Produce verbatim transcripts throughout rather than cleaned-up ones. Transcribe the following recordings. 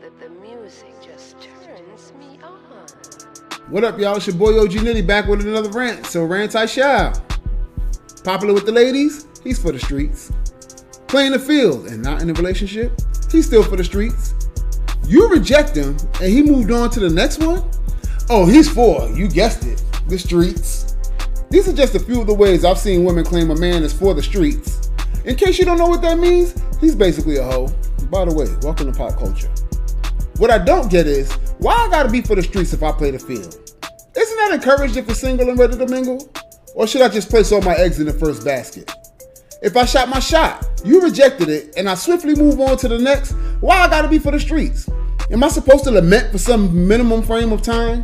the, the, the music just turns me on. What up, y'all? It's your boy O G Nitty back with another rant. So rant I shall. Popular with the ladies, he's for the streets. Playing the field and not in a relationship, he's still for the streets. You reject him and he moved on to the next one? Oh, he's for, you guessed it, the streets. These are just a few of the ways I've seen women claim a man is for the streets. In case you don't know what that means, he's basically a hoe. By the way, welcome to pop culture. What I don't get is, why I gotta be for the streets if I play the field? Isn't that encouraged if you're single and ready to mingle? Or should I just place all my eggs in the first basket? If I shot my shot, you rejected it, and I swiftly move on to the next, why I gotta be for the streets? Am I supposed to lament for some minimum frame of time?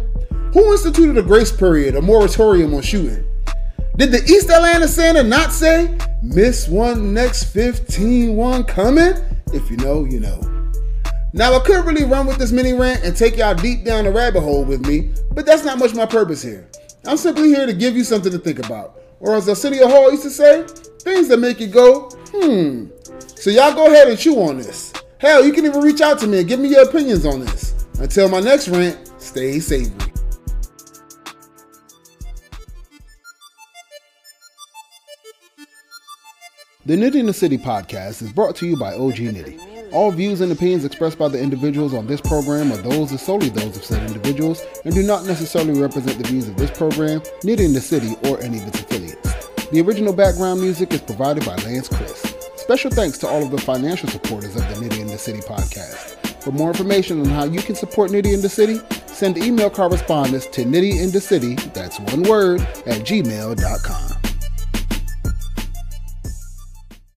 Who instituted a grace period, a moratorium on shooting? Did the East Atlanta Santa not say, miss one next fifteen, one coming? If you know, you know. Now I could really run with this mini rant and take y'all deep down the rabbit hole with me, but that's not much my purpose here. I'm simply here to give you something to think about. Or as the city of Hall used to say, things that make you go, hmm. So y'all go ahead and chew on this. Hell, you can even reach out to me and give me your opinions on this. Until my next rant, stay savory. The Nitty in the City podcast is brought to you by O G Nitty. All views and opinions expressed by the individuals on this program are those and solely those of said individuals and do not necessarily represent the views of this program, Nitty in the City, or any of its affiliates. The original background music is provided by Lance Chris. Special thanks to all of the financial supporters of the Nitty in the City podcast. For more information on how you can support Nitty in the City, send email correspondence to nittyinthecity, that's one word, at gmail dot com.